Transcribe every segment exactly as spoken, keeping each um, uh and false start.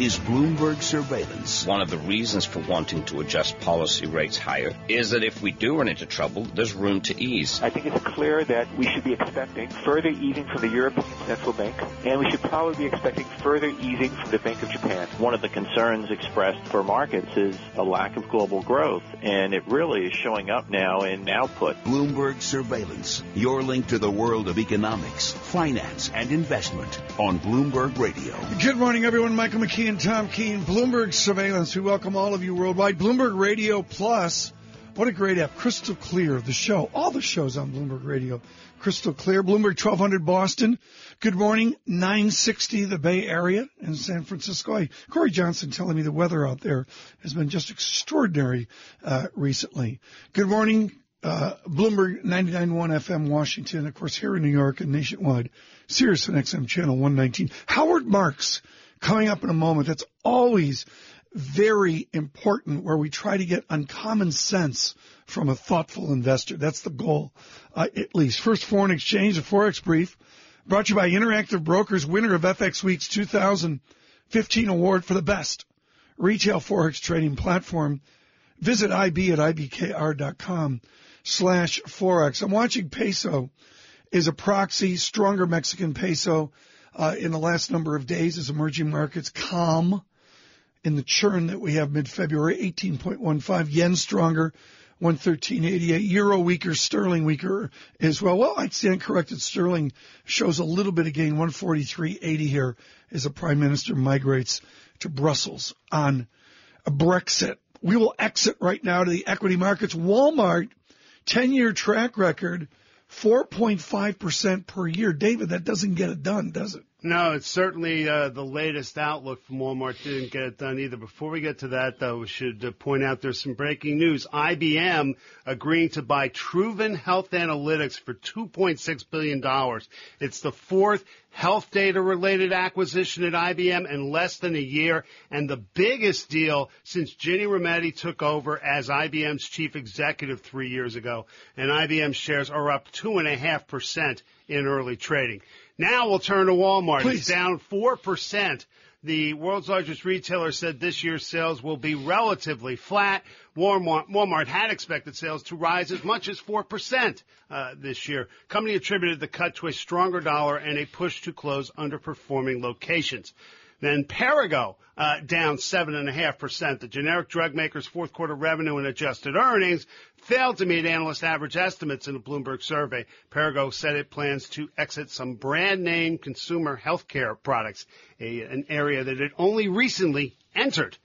is Bloomberg Surveillance. One of the reasons for wanting to adjust policy rates higher is that if we do run into trouble, there's room to ease. I think it's clear that we should be expecting further easing from the European Central Bank, and we should probably be expecting further easing from the Bank of Japan. One of the concerns expressed for markets is a lack of global growth, and it really is showing up now in output. Bloomberg Surveillance, your link to the world of economics, finance, and investment on Bloomberg Radio. Good morning, everyone. Michael McKee and Tom Keene, Bloomberg Surveillance. We welcome all of you worldwide. Bloomberg Radio Plus, what a great app. Crystal clear, the show. All the shows on Bloomberg Radio, crystal clear. Bloomberg twelve hundred Boston. Good morning, nine sixty the Bay Area and San Francisco. I, Corey Johnson telling me the weather out there has been just extraordinary uh, recently. Good morning, uh, Bloomberg ninety-nine point one F M Washington. Of course, here in New York and nationwide, Sirius X M Channel one nineteen. Howard Marks coming up in a moment. That's always very important, where we try to get uncommon sense from a thoughtful investor. That's the goal, uh, at least. First, foreign exchange, a Forex brief. Brought to you by Interactive Brokers, winner of F X Week's two thousand fifteen award for the best retail Forex trading platform. Visit I B at I B K R dot com slash Forex. I'm watching peso is a proxy, stronger Mexican peso uh, in the last number of days as emerging markets calm in the churn that we have mid-February. eighteen point one five, yen stronger, one thirteen eighty-eight, euro weaker, sterling weaker as well. Well, I'd stand corrected. Sterling shows a little bit of gain, one forty-three eighty here as the prime minister migrates to Brussels on a Brexit. We will exit right now to the equity markets. Walmart, ten-year track record, four point five percent per year. David, that doesn't get it done, does it? No, it's certainly uh, the latest outlook from Walmart didn't get it done either. Before we get to that, though, we should uh, point out there's some breaking news. I B M agreeing to buy Truven Health Analytics for two point six billion dollars. It's the fourth health data-related acquisition at I B M in less than a year, and the biggest deal since Ginni Rometty took over as I B M's chief executive three years ago. And I B M shares are up two and a half percent in early trading. Now we'll turn to Walmart. Please. It's down four percent. The world's largest retailer said this year's sales will be relatively flat. Walmart, Walmart had expected sales to rise as much as four percent uh, this year. Company attributed the cut to a stronger dollar and a push to close underperforming locations. Then Perrigo, uh, down seven point five percent. The generic drug maker's fourth quarter revenue and adjusted earnings failed to meet analyst average estimates in a Bloomberg survey. Perrigo said it plans to exit some brand-name consumer healthcare products, a, an area that it only recently entered.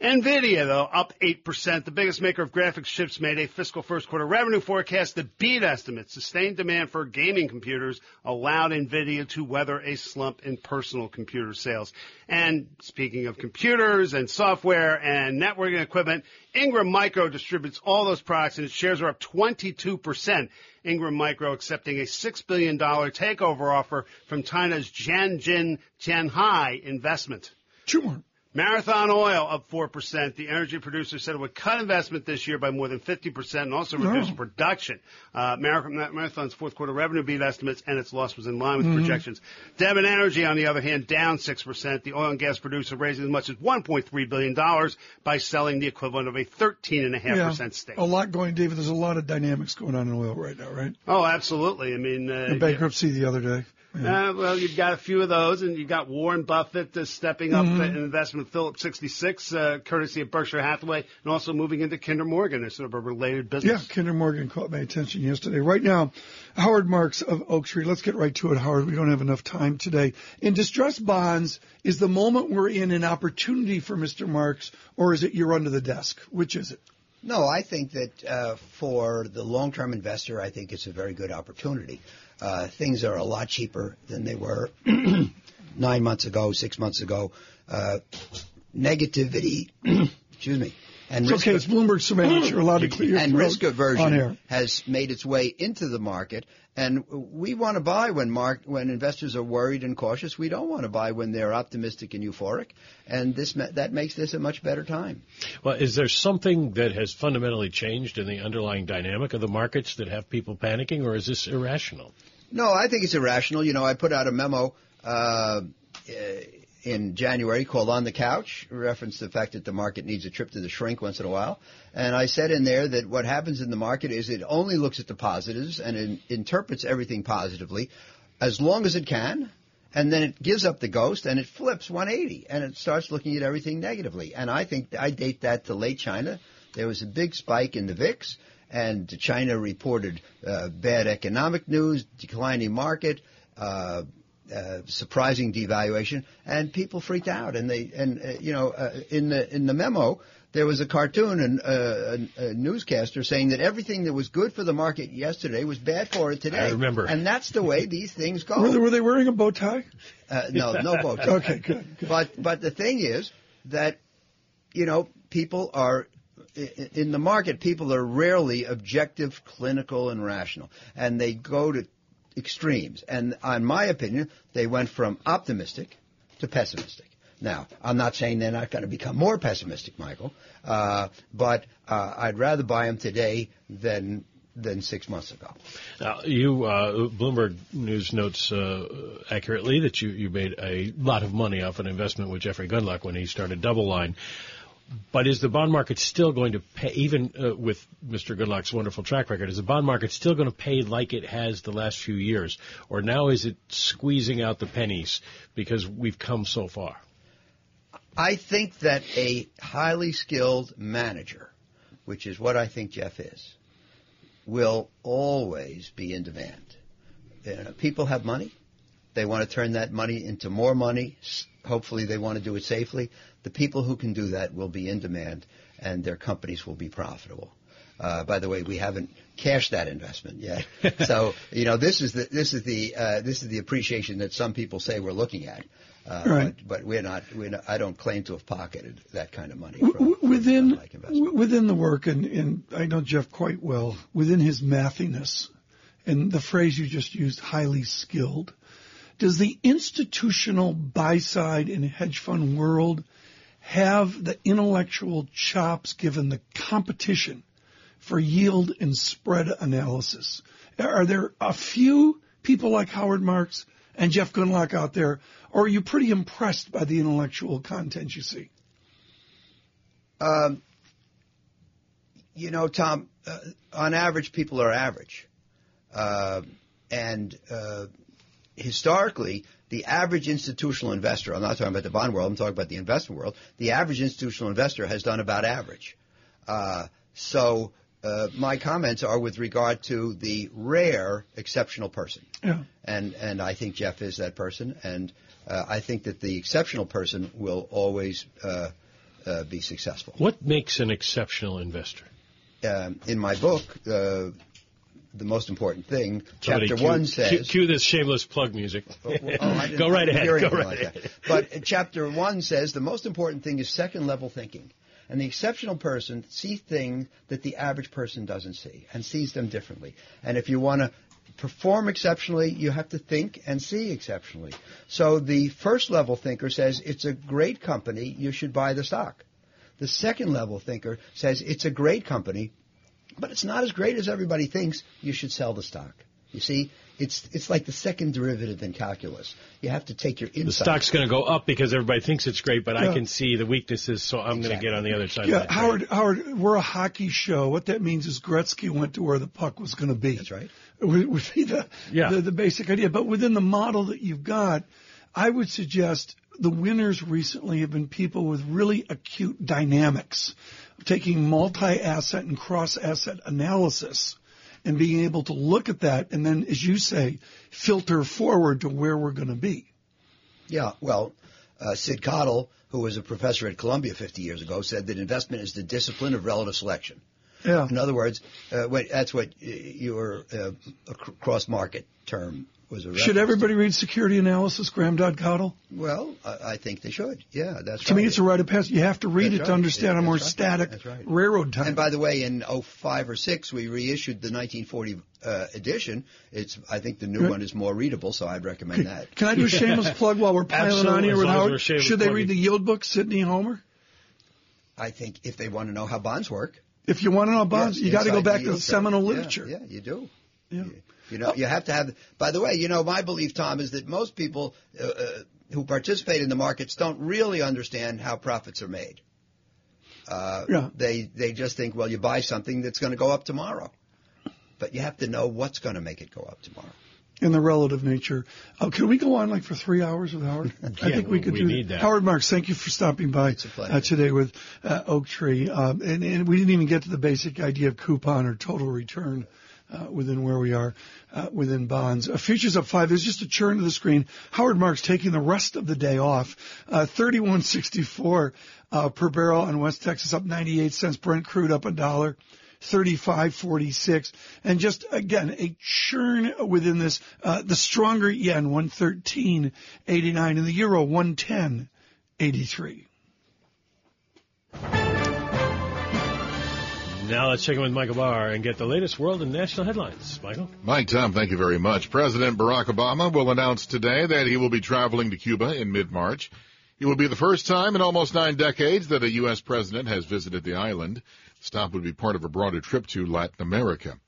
NVIDIA, though, up eight percent. The biggest maker of graphics chips made a fiscal first quarter revenue forecast that beat estimates. Sustained demand for gaming computers allowed NVIDIA to weather a slump in personal computer sales. And speaking of computers and software and networking equipment, Ingram Micro distributes all those products, and its shares are up twenty-two percent. Ingram Micro accepting a six billion dollars takeover offer from China's Jianjin Tianhai investment. Two more. Marathon Oil up four percent. The energy producer said it would cut investment this year by more than fifty percent and also reduce no. production. Uh, Marathon's fourth quarter revenue beat estimates, and its loss was in line with mm-hmm. projections. Devon Energy, on the other hand, down six percent. The oil and gas producer raising as much as one point three billion dollars by selling the equivalent of a thirteen point five percent yeah, stake. A lot going, David. There's a lot of dynamics going on in oil right now, right? Oh, absolutely. I mean, uh, the bankruptcy yeah. the other day. Yeah. Uh, well, you've got a few of those, and you've got Warren Buffett uh, stepping up mm-hmm. an investment in Phillips sixty-six, uh, courtesy of Berkshire Hathaway, and also moving into Kinder Morgan as sort of a related business. Yeah, Kinder Morgan caught my attention yesterday. Right now, Howard Marks of Oaktree. Let's get right to it, Howard. We don't have enough time today. In distressed bonds, is the moment we're in an opportunity for Mister Marks, or is it you're under the desk? Which is it? No, I think that uh, for the long-term investor, I think it's a very good opportunity. Uh, things are a lot cheaper than they were nine months ago, six months ago. Uh, negativity, excuse me. And it's risk okay, it's Bloomberg Surveillance. You're allowed to clear your And risk aversion has made its way into the market. And we want to buy when mark, when investors are worried and cautious. We don't want to buy when they're optimistic and euphoric. And this that makes this a much better time. Well, is there something that has fundamentally changed in the underlying dynamic of the markets that have people panicking, or is this irrational? No, I think it's irrational. You know, I put out a memo uh, in January called On the Couch, referenced the fact that the market needs a trip to the shrink once in a while. And I said in there that what happens in the market is it only looks at the positives and it interprets everything positively as long as it can. And then it gives up the ghost and it flips one eighty and it starts looking at everything negatively. And I think I date that to late China. There was a big spike in the V I X and China reported uh, bad economic news, declining market, uh, uh, surprising devaluation, and people freaked out. And they, and uh, you know, uh, in the in the memo, there was a cartoon and uh, a, a newscaster saying that everything that was good for the market yesterday was bad for it today. I remember. And that's the way these things go. Were they, were they wearing a bow tie? Uh, no, no bow tie. Okay, good, good. But but the thing is that, you know, people are. In the market, people are rarely objective, clinical, and rational, and they go to extremes. And in my opinion, they went from optimistic to pessimistic. Now, I'm not saying they're not going to become more pessimistic, Michael, uh, but uh, I'd rather buy them today than than six months ago. Now, you, uh, Bloomberg News notes uh, accurately that you, you made a lot of money off an investment with Jeffrey Gundlach when he started Double Line. But is the bond market still going to pay, even uh, with Mister Goodlock's wonderful track record, is the bond market still going to pay like it has the last few years? Or now is it squeezing out the pennies because we've come so far? I think that a highly skilled manager, which is what I think Jeff is, will always be in demand. Uh, people have money. They want to turn that money into more money. Hopefully they want to do it safely. The people who can do that will be in demand, and their companies will be profitable. Uh, by the way, we haven't cashed that investment yet. So, you know, this is the this is the uh, this is the appreciation that some people say we're looking at. Uh, right. But, but we're not. We're not. I don't claim to have pocketed that kind of money from, within from investment. Within the work, and, and I know Jeff quite well. Within his mathiness, and the phrase you just used, highly skilled. Does the institutional buy side in hedge fund world have the intellectual chops given the competition for yield and spread analysis? Are there a few people like Howard Marks and Jeff Gundlach out there, or are you pretty impressed by the intellectual content you see? Um, you know, Tom, uh, on average, people are average. Uh, and... Uh, Historically, the average institutional investor, I'm not talking about the bond world, I'm talking about the investment world, the average institutional investor has done about average. Uh, so uh, my comments are with regard to the rare exceptional person. Yeah. And and I think Jeff is that person. And uh, I think that the exceptional person will always uh, uh, be successful. What makes an exceptional investor? Um, in my book, uh the most important thing, Somebody chapter cue, one says... Cue, cue this shameless plug music. oh, oh, Go right ahead. Go right like ahead. But chapter one says the most important thing is second-level thinking. And the exceptional person sees things that the average person doesn't see and sees them differently. And if you want to perform exceptionally, you have to think and see exceptionally. So the first-level thinker says it's a great company, you should buy the stock. The second-level thinker says it's a great company, but it's not as great as everybody thinks, you should sell the stock. You see, it's it's like the second derivative in calculus. You have to take your insight. The stock's going to go up because everybody thinks it's great, but yeah. I can see the weaknesses, so I'm exactly. going to get on the other side yeah, of that. Howard, Howard, we're a hockey show. What that means is Gretzky went to where the puck was going to be. That's right. It would be the, yeah. the, the basic idea. But within the model that you've got, I would suggest the winners recently have been people with really acute dynamics, taking multi-asset and cross-asset analysis and being able to look at that and then, as you say, filter forward to where we're going to be. Yeah, well, uh, Sid Cottle, who was a professor at Columbia fifty years ago, said that investment is the discipline of relative selection. Yeah. In other words, uh, wait, that's what your uh, cross-market term was. A should everybody to. read Security Analysis, Graham Dodd Cottle? Well, I, I think they should. Yeah, that's to right. To me, it's a rite of passage. You have to read that's it right. to understand yeah, a more right. static right. railroad time. And by the way, in oh five or six, we reissued the nineteen forty uh, edition. It's I think the new right. one is more readable, so I'd recommend okay. that. Can I do a shameless plug while we're piling on here with Howard? Should they plug-y. read the Yield book, Sidney Homer? I think if they want to know how bonds work. If you want to know bonds, yes, you got to go back to the seminal yeah, literature. Yeah, you do. Yeah. You, you know, you have to have. By the way, you know, my belief, Tom, is that most people uh, uh, who participate in the markets don't really understand how profits are made. Uh, yeah. They they just think, well, you buy something that's going to go up tomorrow. But you have to know what's going to make it go up tomorrow. And the relative nature. Uh, can we go on like for three hours with Howard? yeah, I think we could we do need that. that. Howard Marks, thank you for stopping by uh, today with uh, Oaktree. Um, and, and we didn't even get to the basic idea of coupon or total return. Uh, within where we are, uh, within bonds. Uh, futures up five. There's just a churn to the screen. Howard Marks taking the rest of the day off. Uh, thirty-one sixty-four uh, per barrel on West Texas, up ninety-eight cents. Brent crude up a dollar. thirty-five forty-six. And just, again, a churn within this. Uh, the stronger yen, one thirteen eighty-nine. And the euro, one ten eighty-three. Now let's check in with Michael Barr and get the latest world and national headlines. Michael? Mike, Tom, thank you very much. President Barack Obama will announce today that he will be traveling to Cuba in mid-March. It will be the first time in almost nine decades that a U S president has visited the island. The stop would be part of a broader trip to Latin America.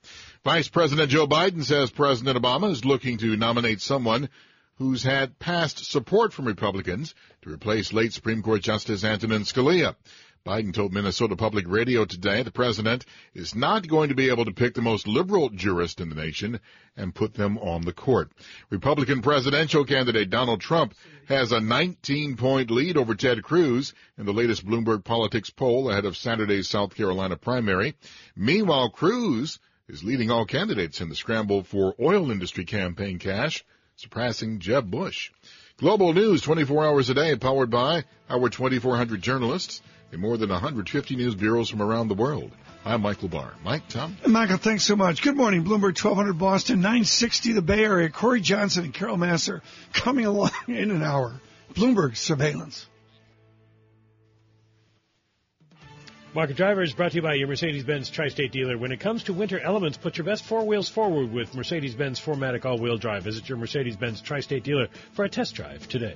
Vice President Joe Biden says President Obama is looking to nominate someone who's had past support from Republicans to replace late Supreme Court Justice Antonin Scalia. Biden told Minnesota Public Radio today the president is not going to be able to pick the most liberal jurist in the nation and put them on the court. Republican presidential candidate Donald Trump has a nineteen-point lead over Ted Cruz in the latest Bloomberg Politics poll ahead of Saturday's South Carolina primary. Meanwhile, Cruz is leading all candidates in the scramble for oil industry campaign cash, surpassing Jeb Bush. Global news twenty-four hours a day, powered by our twenty-four hundred journalists in more than one hundred fifty news bureaus from around the world. I'm Michael Barr. Mike, Tom? And Michael, thanks so much. Good morning, Bloomberg twelve hundred Boston, nine sixty the Bay Area. Corey Johnson and Carol Masser coming along in an hour. Bloomberg Surveillance. Market Driver is brought to you by your Mercedes-Benz Tri-State dealer. When it comes to winter elements, put your best four wheels forward with Mercedes-Benz four matic all-wheel drive. Visit your Mercedes-Benz Tri-State dealer for a test drive today.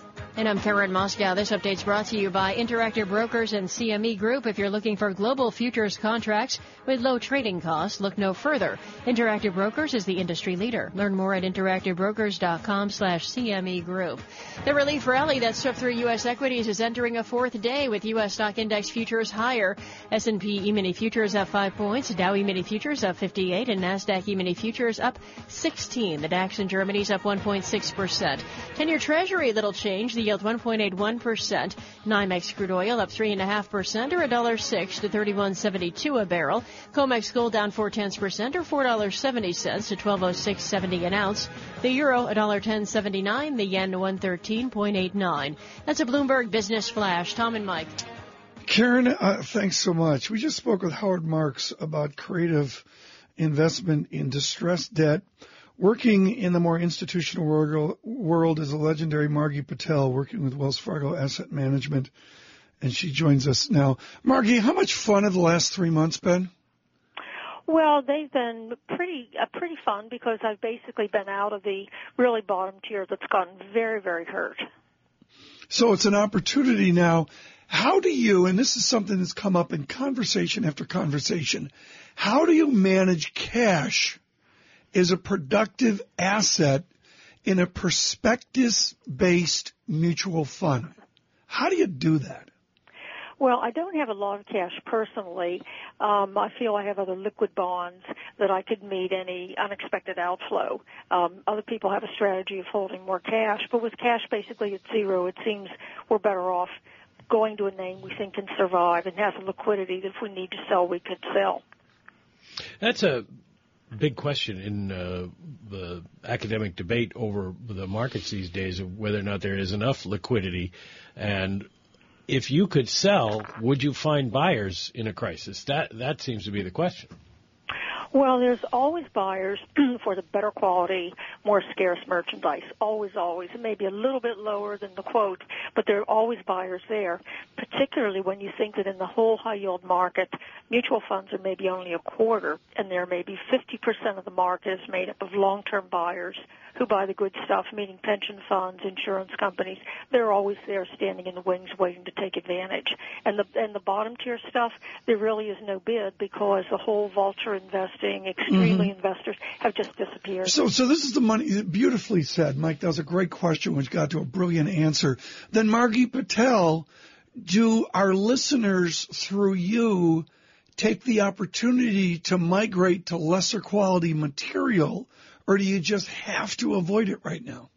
And I'm Karen Moscow. This update's brought to you by Interactive Brokers and C M E Group. If you're looking for global futures contracts with low trading costs, look no further. Interactive Brokers is the industry leader. Learn more at interactive brokers dot com slash C M E Group. The relief rally that swept through U S equities is entering a fourth day with U S stock index futures higher. S and P E-mini futures up five points, Dow E-mini futures up fifty-eight, and NASDAQ E-mini futures up sixteen. The DAX in Germany's up one point six percent. ten-year Treasury, little change. The yield one point eight one percent. NYMEX crude oil up three point five percent or one dollar six to thirty-one seventy-two a barrel. COMEX gold down four tenths percent or four dollars seventy to twelve oh six seventy an ounce. The euro one dollar ten seventy-nine. The yen one thirteen eighty-nine. That's a Bloomberg Business Flash. Tom and Mike. Karen, uh, thanks so much. We just spoke with Howard Marks about creative investment in distressed debt. Working in the more institutional world is a legendary Margie Patel working with Wells Fargo Asset Management, and she joins us now. Margie, how much fun have the last three months been? Well, they've been pretty uh, pretty fun because I've basically been out of the really bottom tier that's gotten very, very hurt. So it's an opportunity now. How do you, and this is something that's come up in conversation after conversation, how do you manage cash is a productive asset in a prospectus-based mutual fund? How do you do that? Well, I don't have a lot of cash personally. Um, I feel I have other liquid bonds that I could meet any unexpected outflow. Um, other people have a strategy of holding more cash, but with cash basically at zero, it seems we're better off going to a name we think can survive and has a liquidity that if we need to sell, we could sell. That's a big question in uh, the academic debate over the markets these days of whether or not there is enough liquidity. And if you could sell, would you find buyers in a crisis? That that seems to be the question. Well, there's always buyers for the better quality, more scarce merchandise. Always, always. It may be a little bit lower than the quote, but there are always buyers there, particularly when you think that in the whole high-yield market, mutual funds are maybe only a quarter, and there may be fifty percent of the market is made up of long-term buyers who buy the good stuff, meaning pension funds, insurance companies. They're always there standing in the wings waiting to take advantage. And the and the bottom tier stuff, there really is no bid because the whole vulture investing, extremely mm-hmm. investors have just disappeared. So so this is the money. Beautifully said, Mike. That was a great question which got to a brilliant answer. Then Margie Patel, do our listeners through you take the opportunity to migrate to lesser quality material, or do you just have to avoid it right now?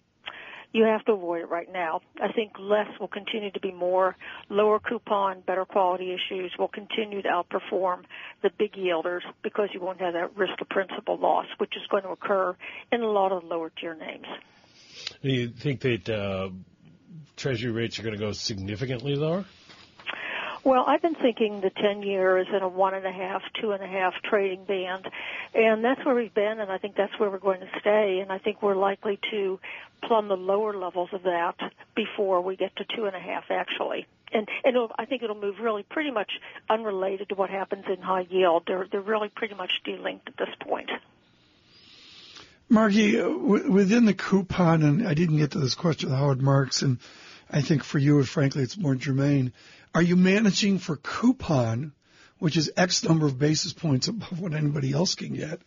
You have to avoid it right now. I think less will continue to be more. Lower coupon, better quality issues will continue to outperform the big yielders because you won't have that risk of principal loss, which is going to occur in a lot of lower tier names. Do you think that uh, Treasury rates are going to go significantly lower? Well, I've been thinking the ten-year is in a one-and-a-half, two-and-a-half trading band, and that's where we've been, and I think that's where we're going to stay, and I think we're likely to plumb the lower levels of that before we get to two-and-a-half, actually. And, and it'll, I think it'll move really pretty much unrelated to what happens in high yield. They're, they're really pretty much delinked at this point. Margie, w- within the coupon, and I didn't get to this question with Howard Marks, and I think for you, frankly, it's more germane. Are you managing for coupon, which is X number of basis points above what anybody else can get,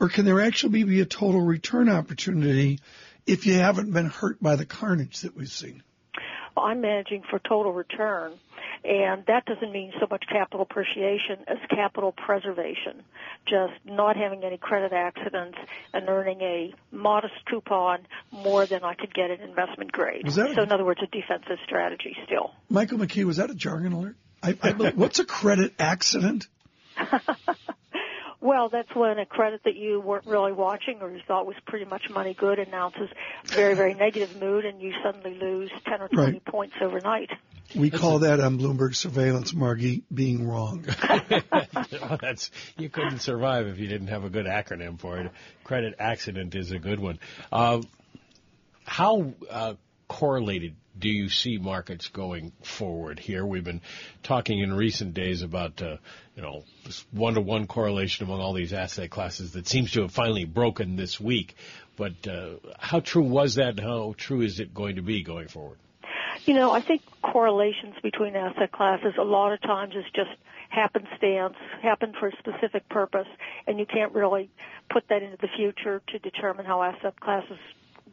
or can there actually be a total return opportunity if you haven't been hurt by the carnage that we've seen? Well, I'm managing for total return, and that doesn't mean so much capital appreciation as capital preservation, just not having any credit accidents and earning a modest coupon more than I could get at investment grade. So, a, in other words, a defensive strategy still. Michael McKee, was that a jargon alert? I, I, what's a credit accident? Well, that's when a credit that you weren't really watching or you thought was pretty much money good announces very, very negative mood, and you suddenly lose ten or twenty right. points overnight. We that's call a, that on Bloomberg Surveillance, Margie, being wrong. Well, that's, you couldn't survive if you didn't have a good acronym for it. Credit accident is a good one. Uh, how uh, correlated do you see markets going forward here? We've been talking in recent days about, uh, you know, this one-to-one correlation among all these asset classes that seems to have finally broken this week. But uh, how true was that, and how true is it going to be going forward? You know, I think correlations between asset classes a lot of times is just happenstance, happened for a specific purpose, and you can't really put that into the future to determine how asset classes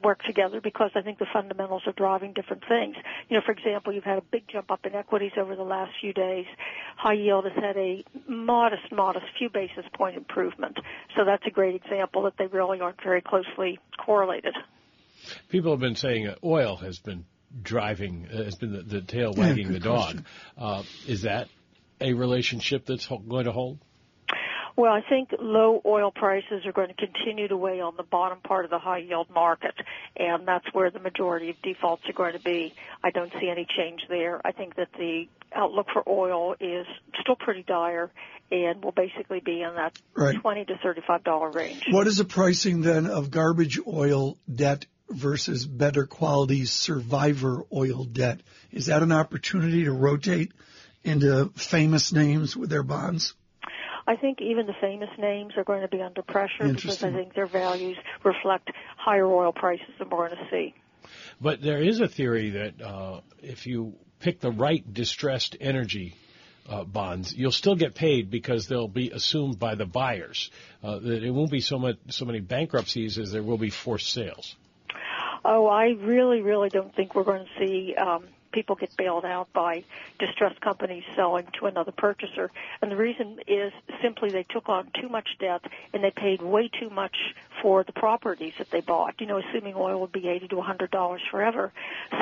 work together, because I think the fundamentals are driving different things. You know, for example, you've had a big jump up in equities over the last few days. High yield has had a modest, modest few basis point improvement. So that's a great example that they really aren't very closely correlated. People have been saying oil has been driving, has been the, the tail wagging yeah, the dog. Uh, is that a relationship that's going to hold? Well, I think low oil prices are going to continue to weigh on the bottom part of the high-yield market, and that's where the majority of defaults are going to be. I don't see any change there. I think that the outlook for oil is still pretty dire and will basically be in that right. twenty to thirty-five dollars range. What is the pricing, then, of garbage oil debt versus better quality survivor oil debt? Is that an opportunity to rotate into famous names with their bonds? I think even the famous names are going to be under pressure because I think their values reflect higher oil prices than we're going to see. But there is a theory that uh, if you pick the right distressed energy uh, bonds, you'll still get paid because they'll be assumed by the buyers. Uh, that it won't be so much so many bankruptcies as there will be forced sales. Oh, I really, really don't think we're going to see um, – people get bailed out by distressed companies selling to another purchaser. And the reason is simply they took on too much debt and they paid way too much for the properties that they bought, you know, assuming oil would be eighty to one hundred dollars forever.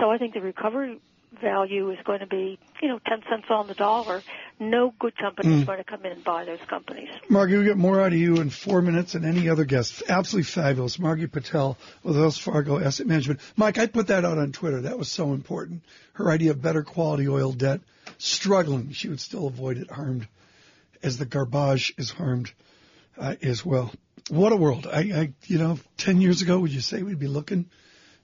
So I think the recovery value is going to be, you know, ten cents on the dollar. No good company is mm. going to come in and buy those companies. Margie, we get more out of you in four minutes than any other guest. Absolutely fabulous. Margie Patel with Wells Fargo Asset Management. Mike, I put that out on Twitter. That was so important. Her idea of better quality oil debt, struggling. She would still avoid it, harmed as the garbage is harmed uh, as well. What a world. I, I, you know, ten years ago, would you say we'd be looking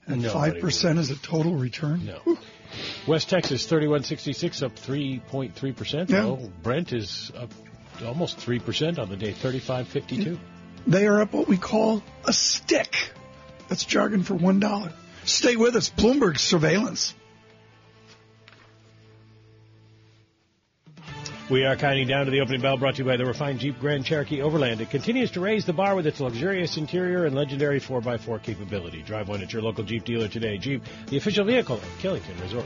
at no, five percent as a total return? No. Whew. West Texas, thirty-one sixty-six, up three point three percent. Yeah. Oh, Brent is up almost three percent on the day, thirty-five fifty-two. They are up what we call a stick. That's jargon for one dollar. Stay with us. Bloomberg Surveillance. We are counting down to the opening bell, brought to you by the refined Jeep Grand Cherokee Overland. It continues to raise the bar with its luxurious interior and legendary four by four capability. Drive one at your local Jeep dealer today. Jeep, the official vehicle of Killington Resort.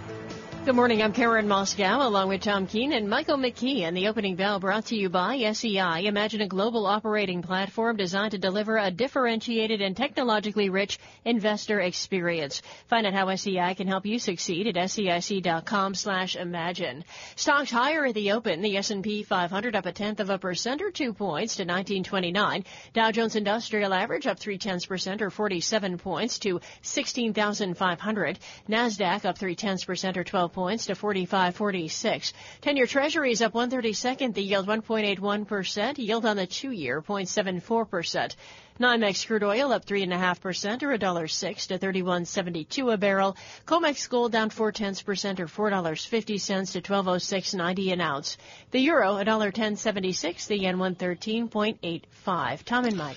Good morning. I'm Karen Moscow, along with Tom Keene and Michael McKee. And the opening bell brought to you by S E I. Imagine a global operating platform designed to deliver a differentiated and technologically rich investor experience. Find out how S E I can help you succeed at S E I C dot com slash imagine. Stocks higher at the open. The S and P five hundred up a tenth of a percent or two points to nineteen twenty-nine. Dow Jones Industrial Average up three tenths percent or forty-seven points to sixteen thousand five hundred. NASDAQ up three tenths percent or twelve points to forty-five forty-six. Ten-year Treasuries up one thirty-second. The yield one point eight one percent. Yield on the two-year zero point seven four percent. NYMEX crude oil up three and a half percent or a dollar six to thirty-one seventy-two a barrel. COMEX gold down four tenths percent or four dollars fifty cents to twelve oh six ninety an ounce. The euro a dollar ten seventy-six. The yen one thirteen point eight five. Tom and Mike.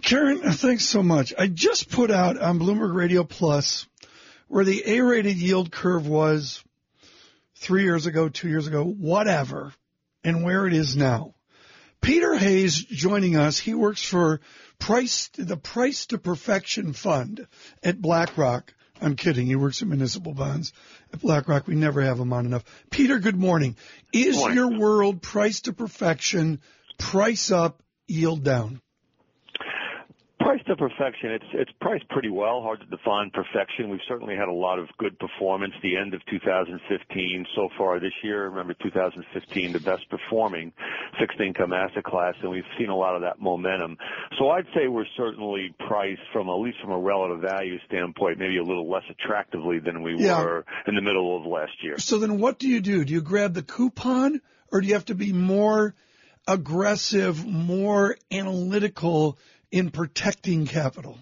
Karen, thanks so much. I just put out on Bloomberg Radio Plus where the A-rated yield curve was three years ago, two years ago, whatever, and where it is now. Peter Hayes joining us. He works for Price, the Price to Perfection Fund at BlackRock. I'm kidding. He works at Municipal Bonds at BlackRock. We never have him on enough. Peter, good morning. Is morning. Your world price to perfection, price up, yield down? Price to perfection, it's it's priced pretty well. Hard to define perfection. We've certainly had a lot of good performance. The end of two thousand fifteen, so far this year, remember two thousand fifteen, the best performing fixed income asset class, and we've seen a lot of that momentum. So I'd say we're certainly priced from, at least from a relative value standpoint, maybe a little less attractively than we yeah. were in the middle of last year. So then what do you do? Do you grab the coupon, or do you have to be more aggressive, more analytical in protecting capital?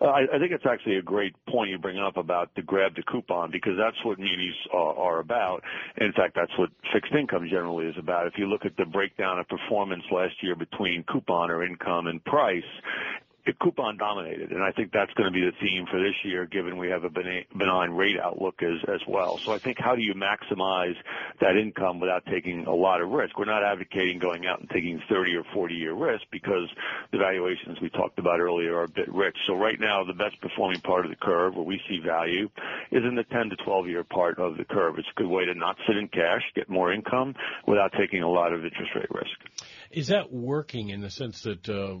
Uh, I, I think it's actually a great point you bring up about the grab the coupon, because that's what munis are, are about. In fact, that's what fixed income generally is about. If you look at the breakdown of performance last year between coupon or income and price, the coupon dominated, and I think that's going to be the theme for this year, given we have a benign rate outlook as as well. So I think, how do you maximize that income without taking a lot of risk? We're not advocating going out and taking thirty or forty-year risk, because the valuations we talked about earlier are a bit rich. So right now, the best performing part of the curve where we see value is in the ten to twelve-year part of the curve. It's a good way to not sit in cash, get more income without taking a lot of interest rate risk. Is that working in the sense that uh,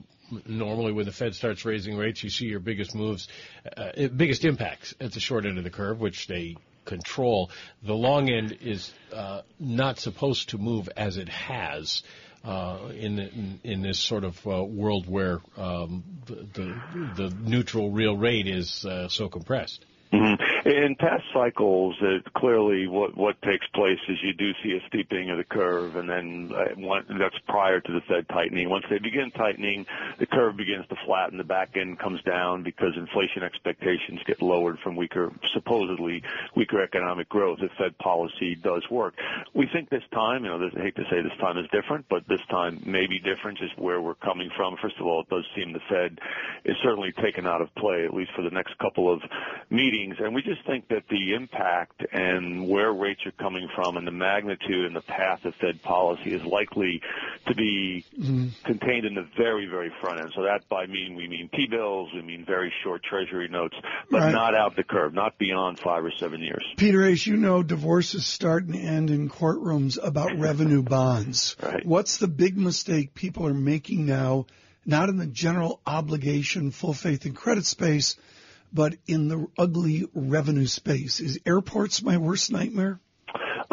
normally when the Fed starts raising rates, you see your biggest moves, uh, biggest impacts at the short end of the curve, which they control. The long end is uh, not supposed to move as it has uh, in, the, in in this sort of uh, world where um, the, the the neutral real rate is uh, so compressed. Mm-hmm. In past cycles, it, clearly what, what takes place is you do see a steepening of the curve, and then uh, one, that's prior to the Fed tightening. Once they begin tightening, the curve begins to flatten. The back end comes down because inflation expectations get lowered from weaker, supposedly weaker economic growth. If Fed policy does work, we think this time, you know, this, I hate to say this time is different, but this time may be different, is where we're coming from. First of all, it does seem the Fed is certainly taken out of play, at least for the next couple of meetings. And we just think that the impact and where rates are coming from and the magnitude and the path of Fed policy is likely to be mm-hmm. contained in the very, very front end. So that by mean we mean T-bills, we mean very short Treasury notes, but right. not out the curve, not beyond five or seven years. Peter, as you know, divorces start and end in courtrooms about revenue bonds. Right. What's the big mistake people are making now, not in the general obligation, full faith and credit space, but in the ugly revenue space? Is airports my worst nightmare?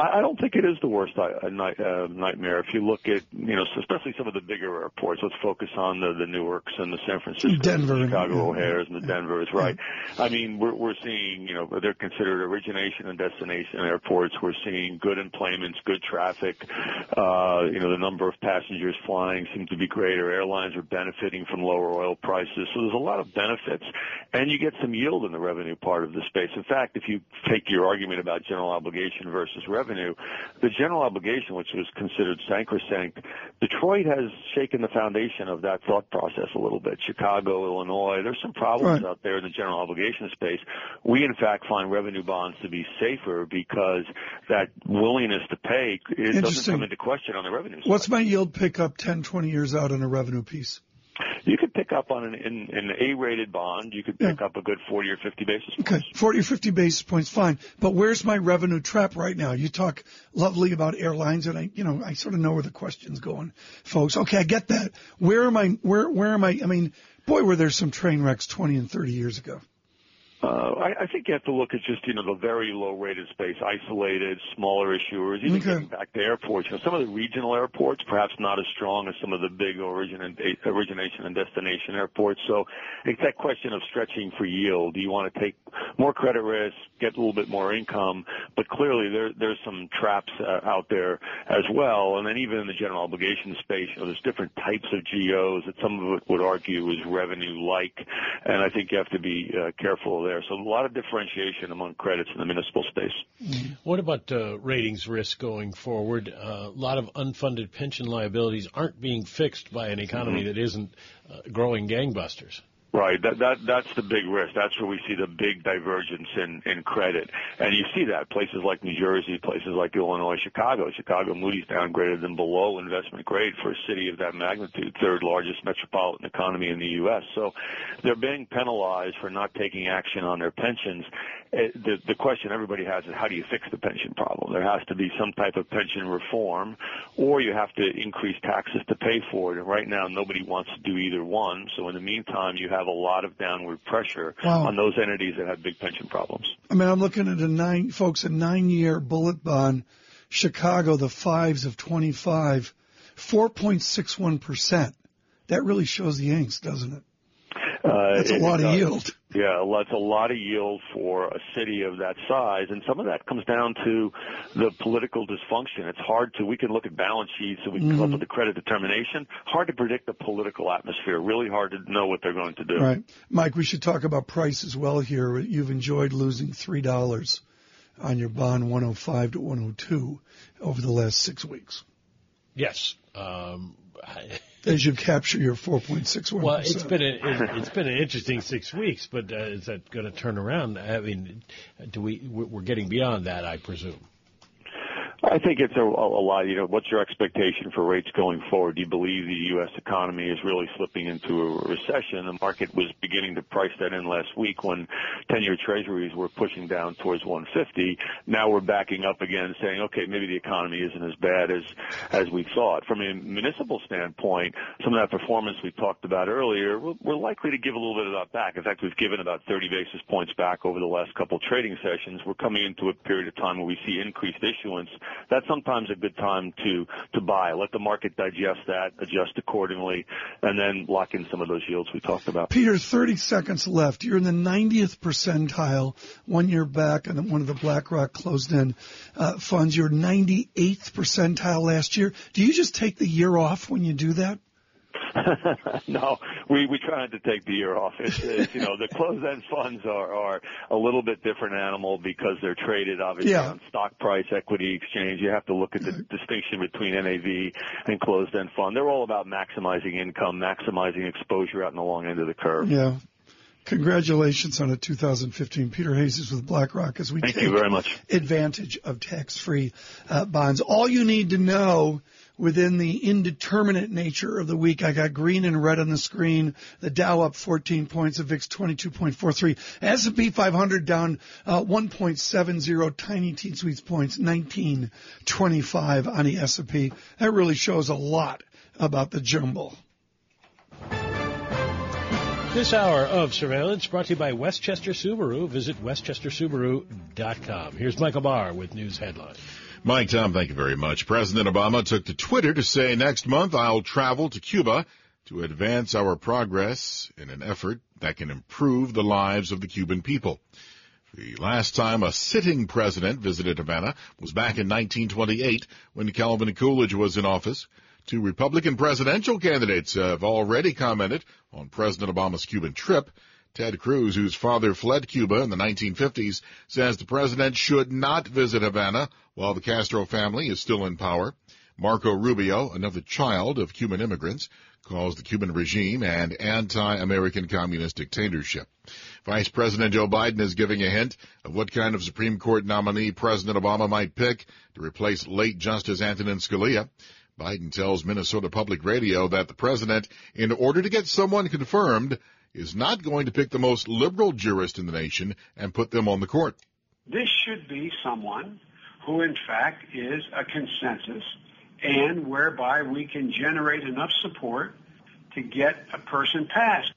I don't think it is the worst nightmare. If you look at, you know, especially some of the bigger airports, let's focus on the, the Newarks and the San Francisco, Denver, the Chicago O'Hares, and the Denver is right. I mean, we're, we're seeing, you know, they're considered origination and destination airports. We're seeing good employments, good traffic. Uh, you know, the number of passengers flying seems to be greater. Airlines are benefiting from lower oil prices. So there's a lot of benefits. And you get some yield in the revenue part of the space. In fact, if you take your argument about general obligation versus revenue, the general obligation, which was considered sacrosanct, Detroit has shaken the foundation of that thought process a little bit. Chicago, Illinois, there's some problems right out there in the general obligation space. We, in fact, find revenue bonds to be safer because that willingness to pay, it doesn't come into question on the revenue side. What's my yield pick up ten, twenty years out on a revenue piece? You could pick up on an, an, an A-rated bond. You could pick yeah. up a good forty or fifty basis points. Okay, forty or fifty basis points, fine. But where's my revenue trap right now? You talk lovely about airlines, and I, you know, I sort of know where the question's going, folks. Okay, I get that. Where am I? Where, where am I? I mean, boy, were there some train wrecks twenty and thirty years ago. Uh, I, I think you have to look at just, you know, the very low-rated space, isolated, smaller issuers, even okay. getting back to airports. You know, some of the regional airports, perhaps not as strong as some of the big origin and, origination and destination airports. So it's that question of stretching for yield. Do you want to take more credit risk, get a little bit more income? But clearly there, there's some traps uh, out there as well. And then even in the general obligation space, you know, there's different types of G Os that some of it would argue is revenue-like. And I think you have to be uh, careful there. There. So a lot of differentiation among credits in the municipal space. What about uh, ratings risk going forward? Uh, a lot of unfunded pension liabilities aren't being fixed by an economy mm-hmm. that isn't uh, growing gangbusters. Right. That, that, that's the big risk. That's where we see the big divergence in, in credit. And you see that places like New Jersey, places like Illinois, Chicago. Chicago, Moody's downgraded them below investment grade for a city of that magnitude, third largest metropolitan economy in the U S. So they're being penalized for not taking action on their pensions. The, the question everybody has is how do you fix the pension problem? There has to be some type of pension reform, or you have to increase taxes to pay for it. And right now, nobody wants to do either one. So in the meantime, you have have a lot of downward pressure wow. on those entities that have big pension problems. I mean, I'm looking at a nine, folks, a nine-year bullet bond, Chicago, the fives of twenty-five, four point six one percent. That really shows the angst, doesn't it? Uh, That's a it, lot of uh, yield. Yeah, that's a lot of yield for a city of that size, and some of that comes down to the political dysfunction. It's hard to, we can look at balance sheets and we can mm-hmm. come up with a credit determination. Hard to predict the political atmosphere, really hard to know what they're going to do. Right. Mike, we should talk about price as well here. You've enjoyed losing three dollars on your bond one oh five to one oh two over the last six weeks. Yes. Um, I... As you capture your four point six one percent. Well, it's been, a, it's been an interesting six weeks, but uh, is that going to turn around? I mean, do we, we're getting beyond that, I presume. I think it's a, a lot. You know, what's your expectation for rates going forward? Do you believe the U S economy is really slipping into a recession? The market was beginning to price that in last week when ten-year treasuries were pushing down towards one fifty. Now we're backing up again saying, okay, maybe the economy isn't as bad as, as we thought. From a municipal standpoint, some of that performance we talked about earlier, we're likely to give a little bit of that back. In fact, we've given about thirty basis points back over the last couple trading sessions. We're coming into a period of time where we see increased issuance. That's sometimes a good time to, to buy. Let the market digest that, adjust accordingly, and then lock in some of those yields we talked about. Peter, thirty seconds left. You're in the ninetieth percentile one year back on one of the BlackRock closed-end uh, funds. You're ninety-eighth percentile last year. Do you just take the year off when you do that? No, we, we try not to take the year off. It's, it's, you know, the closed-end funds are, are a little bit different animal because they're traded, obviously, yeah. on stock price, equity exchange. You have to look at the distinction between N A V and closed-end fund. They're all about maximizing income, maximizing exposure out in the long end of the curve. Yeah. Congratulations on a two thousand fifteen. Peter Hayes is with BlackRock as we Thank take you very much. advantage of tax-free uh, bonds. All you need to know within the indeterminate nature of the week. I got green and red on the screen. The Dow up fourteen points, the V I X twenty-two point four three. S and P five hundred down uh, one point seven zero, tiny teen sweets points, nineteen twenty-five on the S and P. That really shows a lot about the jumble. This hour of Surveillance brought to you by Westchester Subaru. Visit Westchester Subaru dot com. Here's Michael Barr with news headlines. Mike, Tom, thank you very much. President Obama took to Twitter to say, next month I'll travel to Cuba to advance our progress in an effort that can improve the lives of the Cuban people. The last time a sitting president visited Havana was back in nineteen twenty-eight when Calvin Coolidge was in office. Two Republican presidential candidates have already commented on President Obama's Cuban trip. Ted Cruz, whose father fled Cuba in the nineteen fifties, says the president should not visit Havana while the Castro family is still in power. Marco Rubio, another child of Cuban immigrants, calls the Cuban regime an anti-American communist dictatorship. Vice President Joe Biden is giving a hint of what kind of Supreme Court nominee President Obama might pick to replace late Justice Antonin Scalia. Biden tells Minnesota Public Radio that the president, in order to get someone confirmed, is not going to pick the most liberal jurist in the nation and put them on the court. This should be someone who, in fact, is a consensus and whereby we can generate enough support to get a person passed.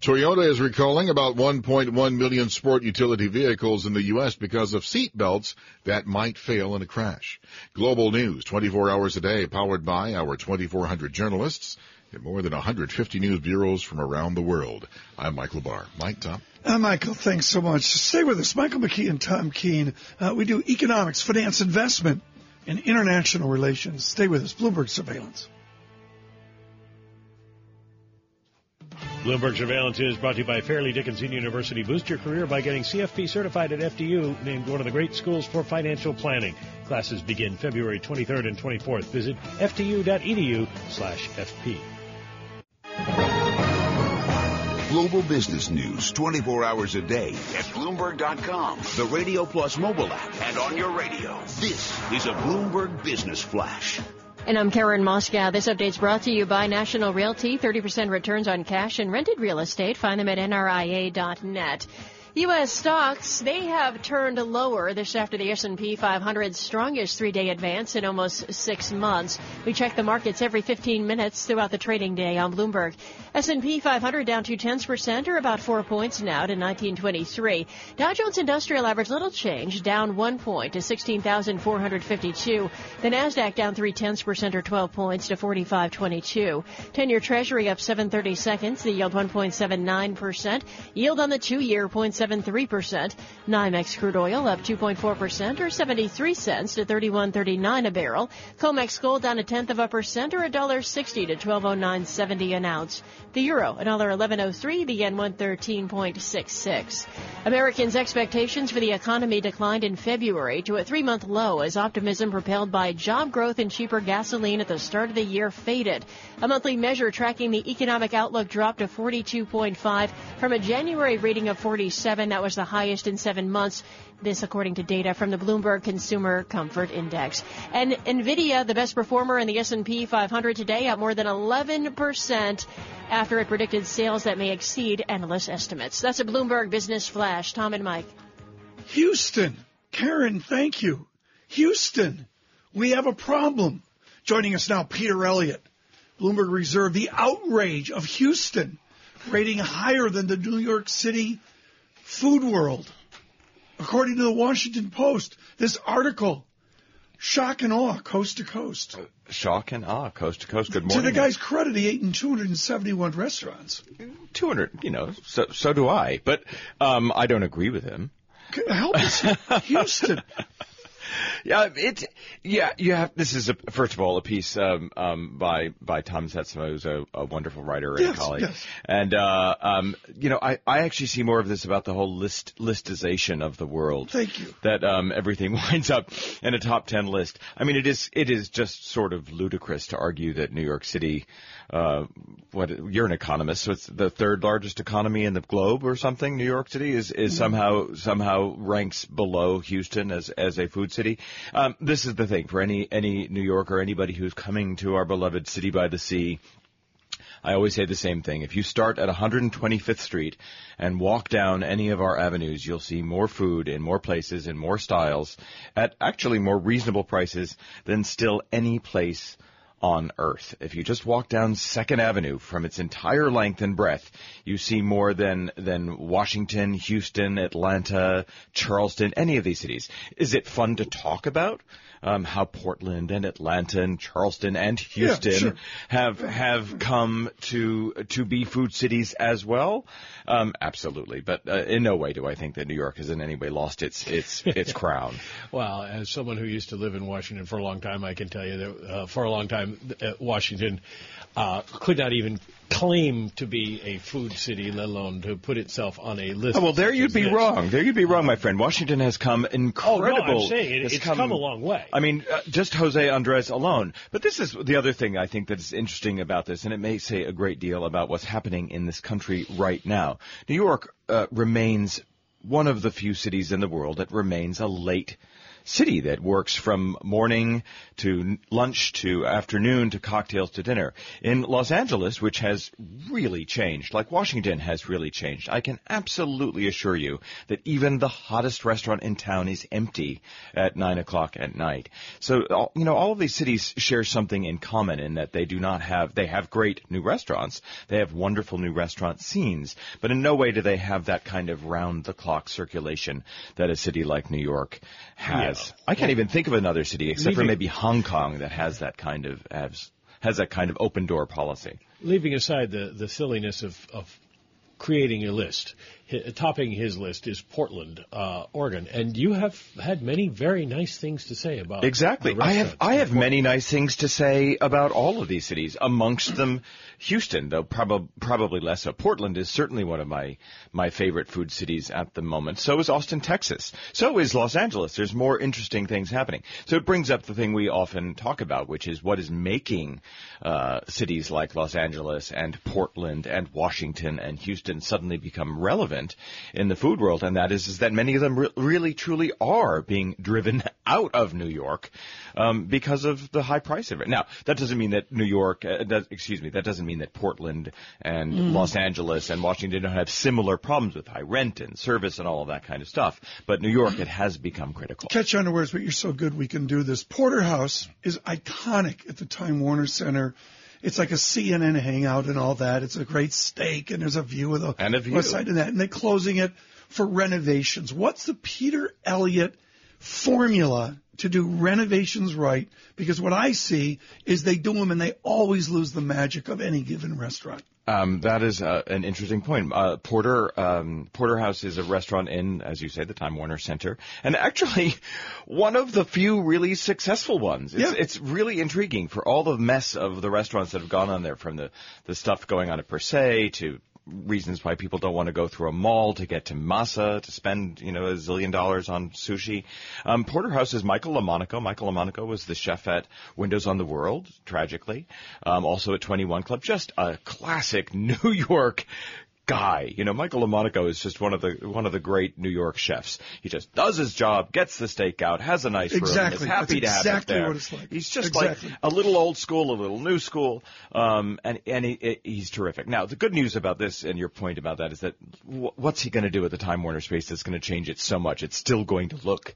Toyota is recalling about one point one million sport utility vehicles in the U S because of seat belts that might fail in a crash. Global news, twenty-four hours a day, powered by our twenty-four hundred journalists and more than one hundred fifty news bureaus from around the world. I'm Michael Barr. Mike, Tom. Uh, Michael, thanks so much. Stay with us. Michael McKee and Tom Keene. Uh, we do economics, finance, investment, and international relations. Stay with us. Bloomberg Surveillance. Bloomberg Surveillance is brought to you by Fairleigh Dickinson University. Boost your career by getting C F P certified at F D U, named one of the great schools for financial planning. Classes begin February twenty-third and twenty-fourth. Visit f d u dot e d u slash f p. Global business news twenty-four hours a day at Bloomberg dot com, the Radio Plus mobile app, and on your radio. This is a Bloomberg Business Flash. And I'm Karen Moscow. This update's brought to you by National Realty. thirty percent returns on cash and rented real estate. Find them at N R I A dot net. U S stocks, they have turned lower this after the S and P five hundred's strongest three-day advance in almost six months. We check the markets every fifteen minutes throughout the trading day on Bloomberg. S and P five hundred down two tenths percent or about four points now to nineteen twenty-three. Dow Jones Industrial Average little change, down one point to sixteen thousand four hundred fifty-two. The NASDAQ down three tenths percent or twelve points to forty-five twenty-two. Ten-year Treasury up seven thirty-seconds. The yield one point seven nine percent. Yield on the two-year zero point seven three percent. NYMEX crude oil up two point four percent or seventy-three cents to thirty-one thirty-nine a barrel. COMEX gold down a tenth of a percent or one dollar sixty to twelve oh nine seventy an ounce. The euro, one dollar eleven oh three, the yen one thirteen sixty-six. Americans' expectations for the economy declined in February to a three-month low as optimism propelled by job growth and cheaper gasoline at the start of the year faded. A monthly measure tracking the economic outlook dropped to forty-two point five from a January reading of forty-seven. That was the highest in seven months. This according to data from the Bloomberg Consumer Comfort Index. And NVIDIA, the best performer in the S and P five hundred today, up more than eleven percent after it predicted sales that may exceed analyst estimates. That's a Bloomberg Business Flash. Tom and Mike. Houston. Karen, thank you. Houston, we have a problem. Joining us now, Peter Elliott. Bloomberg Reserve, the outrage of Houston, rating higher than the New York City food world. According to the Washington Post, this article, shock and awe, coast to coast. Uh, shock and awe, coast to coast. Good morning. To the guy's credit, he ate in two hundred seventy-one restaurants. two hundred, you know, so, so do I. But um, I don't agree with him. Help us, Houston. Yeah, it's yeah. You have this is a, first of all a piece um, um, by by Tom Setsimo, who's a, a wonderful writer and yes, colleague. Yes. And uh, um, you know, I, I actually see more of this about the whole list listization of the world. Thank you. That um, everything winds up in a top ten list. I mean, it is it is just sort of ludicrous to argue that New York City. Uh, what you're an economist, so it's the third largest economy in the globe or something. New York City is is mm-hmm. somehow somehow ranks below Houston as as a food city. Um, this is the thing for any any New Yorker, anybody who's coming to our beloved city by the sea. I always say the same thing. If you start at one hundred twenty-fifth Street and walk down any of our avenues, you'll see more food in more places in more styles at actually more reasonable prices than still any place on Earth. If you just walk down Second Avenue from its entire length and breadth, you see more than than Washington, Houston, Atlanta, Charleston, any of these cities. Is it fun to talk about? um, how Portland and Atlanta and Charleston and Houston yeah, sure. have have come to to be food cities as well. Um, absolutely, but uh, in no way do I think that New York has in any way lost its its its crown. Well, as someone who used to live in Washington for a long time, I can tell you that uh, for a long time, uh, Washington uh, could not even claim to be a food city, let alone to put itself on a list. Oh, well, there you'd be this. wrong. There you'd be wrong, my friend. Washington has come incredible. Oh, no, I'm saying it, it's, it's come, come a long way. I mean, uh, just Jose Andres alone. But this is the other thing I think that's interesting about this, and it may say a great deal about what's happening in this country right now. New York uh, remains one of the few cities in the world that remains a late city that works from morning to lunch to afternoon to cocktails to dinner. In Los Angeles, which has really changed, like Washington has really changed, I can absolutely assure you that even the hottest restaurant in town is empty at nine o'clock at night. So, you know, all of these cities share something in common in that they do not have – they have great new restaurants. They have wonderful new restaurant scenes. But in no way do they have that kind of round-the-clock circulation that a city like New York has. Yeah. I can't even think of another city except leaving, for maybe Hong Kong that has that kind of has, has that kind of open door policy. Leaving aside the, the silliness of, of creating a list, h- topping his list is Portland, uh, Oregon, and you have had many very nice things to say about exactly. I have I have Portland. Many nice things to say about all of these cities. Amongst them, Houston, though probably probably less so. Portland is certainly one of my my favorite food cities at the moment. So is Austin, Texas. So is Los Angeles. There's more interesting things happening. So it brings up the thing we often talk about, which is what is making uh, cities like Los Angeles and Portland and Washington and Houston and suddenly become relevant in the food world, and that is, is that many of them re- really, truly are being driven out of New York um, because of the high price of it. Now, that doesn't mean that New York, uh, does, excuse me, that doesn't mean that Portland and mm. Los Angeles and Washington don't have similar problems with high rent and service and all of that kind of stuff. But New York, it has become critical. Catch on to words, but you're so good we can do this. Porterhouse is iconic at the Time Warner Center. It's like a C N N hangout and all that. It's a great steak, and there's a view of the and a view. west side of that. And they're closing it for renovations. What's the Peter Elliott formula to do renovations right? Because what I see is they do them, and they always lose the magic of any given restaurant. Um, that is uh, an interesting point. Uh, Porter um, Porterhouse is a restaurant in, as you say, the Time Warner Center, and actually one of the few really successful ones. It's, yeah. it's really intriguing for all the mess of the restaurants that have gone on there, from the, the stuff going on at Per Se to reasons why people don't want to go through a mall to get to Masa, to spend, you know, a zillion dollars on sushi. Um, Porterhouse is Michael LaMonaco. Michael LaMonaco was the chef at Windows on the World, tragically, um, also at twenty-one Club, just a classic New York guy. You know, Michael LaMonaco is just one of the one of the great New York chefs. He just does his job, gets the steak out, has a nice exactly. room, is happy That's to exactly have it there. What it's like. He's just exactly. like a little old school, a little new school, um, and and he, he's terrific. Now, the good news about this and your point about that is that w- what's he going to do with the Time Warner space that's going to change it so much? It's still going to look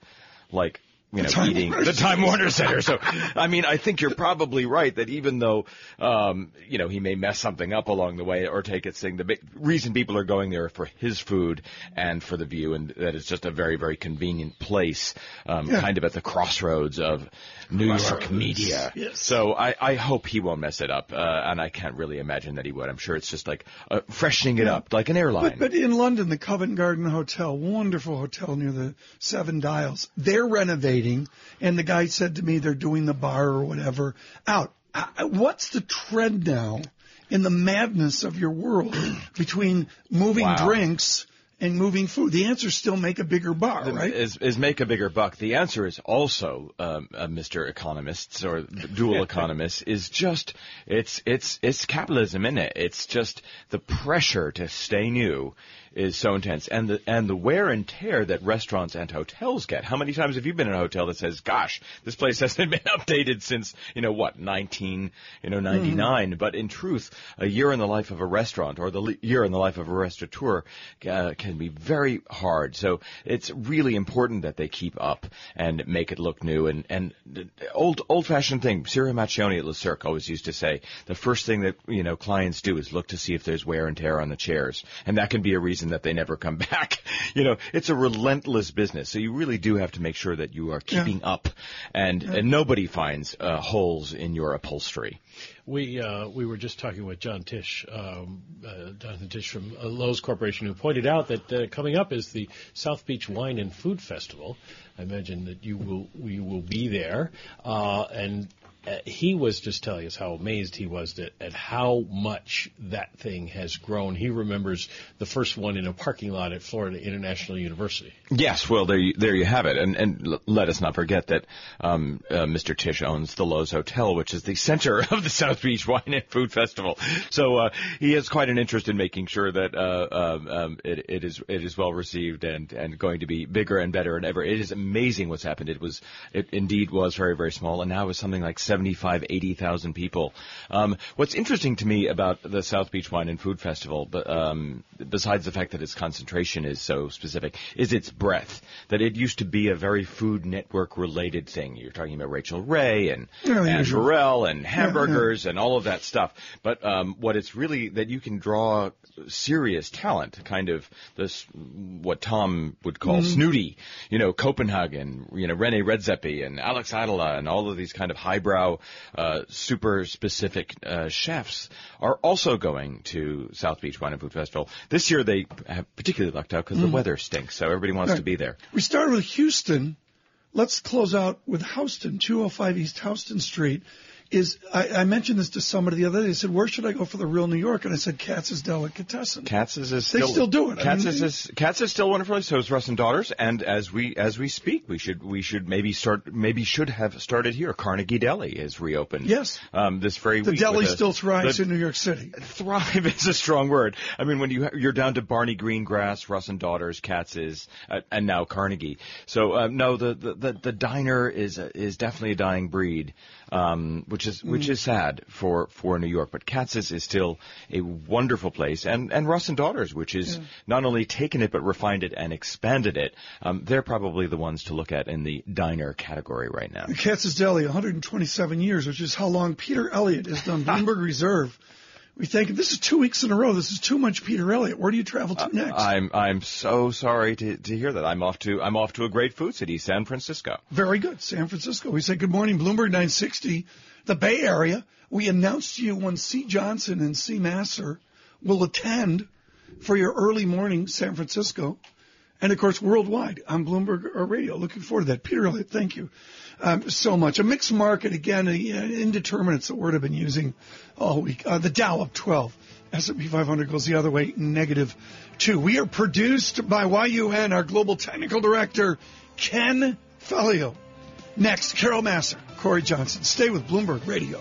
like, you know, the eating Warner the Time Warner Center. So, I mean, I think you're probably right that even though, um, you know, he may mess something up along the way or take it, saying the big reason people are going there for his food and for the view, and that it's just a very, very convenient place, um, yeah. kind of at the crossroads of news or media. Yes. So I, I hope he won't mess it up, uh, and I can't really imagine that he would. I'm sure it's just like uh, freshening it yeah. up, like an airline. But, but in London, the Covent Garden Hotel, wonderful hotel near the Seven Dials, they're renovating. And the guy said to me, they're doing the bar or whatever out. What's the trend now in the madness of your world between moving wow. drinks and moving food? The answer is still make a bigger bar, right? Is, is make a bigger buck. The answer is also, um, uh, Mister Economists or dual economists, is just it's it's it's capitalism, isn't it? It's just the pressure to stay new is so intense, and the and the wear and tear that restaurants and hotels get. How many times have you been in a hotel that says, "Gosh, this place hasn't been updated since you know what, nineteen you know ninety nine?" Mm-hmm. But in truth, a year in the life of a restaurant or the le- year in the life of a restaurateur uh, can be very hard. So it's really important that they keep up and make it look new. And and old old fashioned thing. Ciro Maccione at Le Cirque always used to say, the first thing that you know clients do is look to see if there's wear and tear on the chairs, and that can be a reason reason that they never come back. You know, it's a relentless business. So you really do have to make sure that you are keeping yeah. up, and, yeah. and nobody finds uh, holes in your upholstery. We uh, we were just talking with John Tisch, um, uh, Jonathan Tisch from uh, Lowe's Corporation, who pointed out that uh, coming up is the South Beach Wine and Food Festival. I imagine that you will we will be there, uh, and uh, he was just telling us how amazed he was that, at how much that thing has grown. He remembers the first one in a parking lot at Florida International University. Yes, well there you, there you have it, and and l- let us not forget that um, uh, Mister Tisch owns the Lowe's Hotel, which is the center of the South Beach Wine and Food Festival. So uh, he has quite an interest in making sure that uh, um, um, it, it is it is well received and, and going to be bigger and better and ever. It is amazing what's happened. It was it indeed was very, very small, and now it's something like seventy-five, eighty thousand people. Um, what's interesting to me about the South Beach Wine and Food Festival, but, um, besides the fact that its concentration is so specific, is its breadth. That it used to be a very Food Network related thing. You're talking about Rachel Ray and yeah, Anne Burrell and hamburgers. Yeah, yeah. And all of that stuff. But um, what it's really that you can draw serious talent, kind of this, what Tom would call mm-hmm. snooty, you know, Copenhagen, you know, Rene Redzepi and Alex Adela and all of these kind of highbrow, uh, super specific uh, chefs are also going to South Beach Wine and Food Festival. This year they have particularly lucked out because mm-hmm. the weather stinks, so everybody wants right. to be there. We started with Houston. Let's close out with Houston, two oh five East Houston Street. Is I, I mentioned this to somebody the other day. They said, "Where should I go for the real New York?" And I said, "Katz's Delicatessen." Katz's is still, they still do it. Katz's I mean, is Katz's still wonderful. So is Russ and Daughters. And as we as we speak, we should we should maybe start maybe should have started here. Carnegie Deli is reopened. Yes, um, this very the week. The deli still a, thrives the, in New York City. Thrive is a strong word. I mean, when you you're down to Barney Greengrass, Russ and Daughters, Katz's, uh, and now Carnegie. So uh, no, the, the the the diner is is definitely a dying breed. Um, which is which is sad for, for New York, but Katz's is still a wonderful place, and, and Russ and Daughters, which is yeah. not only taken it but refined it and expanded it. Um, they're probably the ones to look at in the diner category right now. Katz's Deli, one hundred twenty-seven years, which is how long Peter Elliott has done Bloomberg Reserve. We think this is two weeks in a row. This is too much, Peter Elliott. Where do you travel to uh, next? I'm I'm so sorry to, to hear that. I'm off to I'm off to a great food city, San Francisco. Very good, San Francisco. We say good morning, Bloomberg nine sixty, the Bay Area. We announced to you when C. Johnson and C. Masser will attend for your early morning San Francisco, and of course worldwide on Bloomberg Radio. Looking forward to that, Peter Elliott. Thank you um, so much. A mixed market again. Indeterminate's the word I've been using all week. Uh, the Dow up twelve. S and P five hundred goes the other way, negative two. We are produced by Y U N, our global technical director, Ken Fallio. Next, Carol Masser, Corey Johnson. Stay with Bloomberg Radio.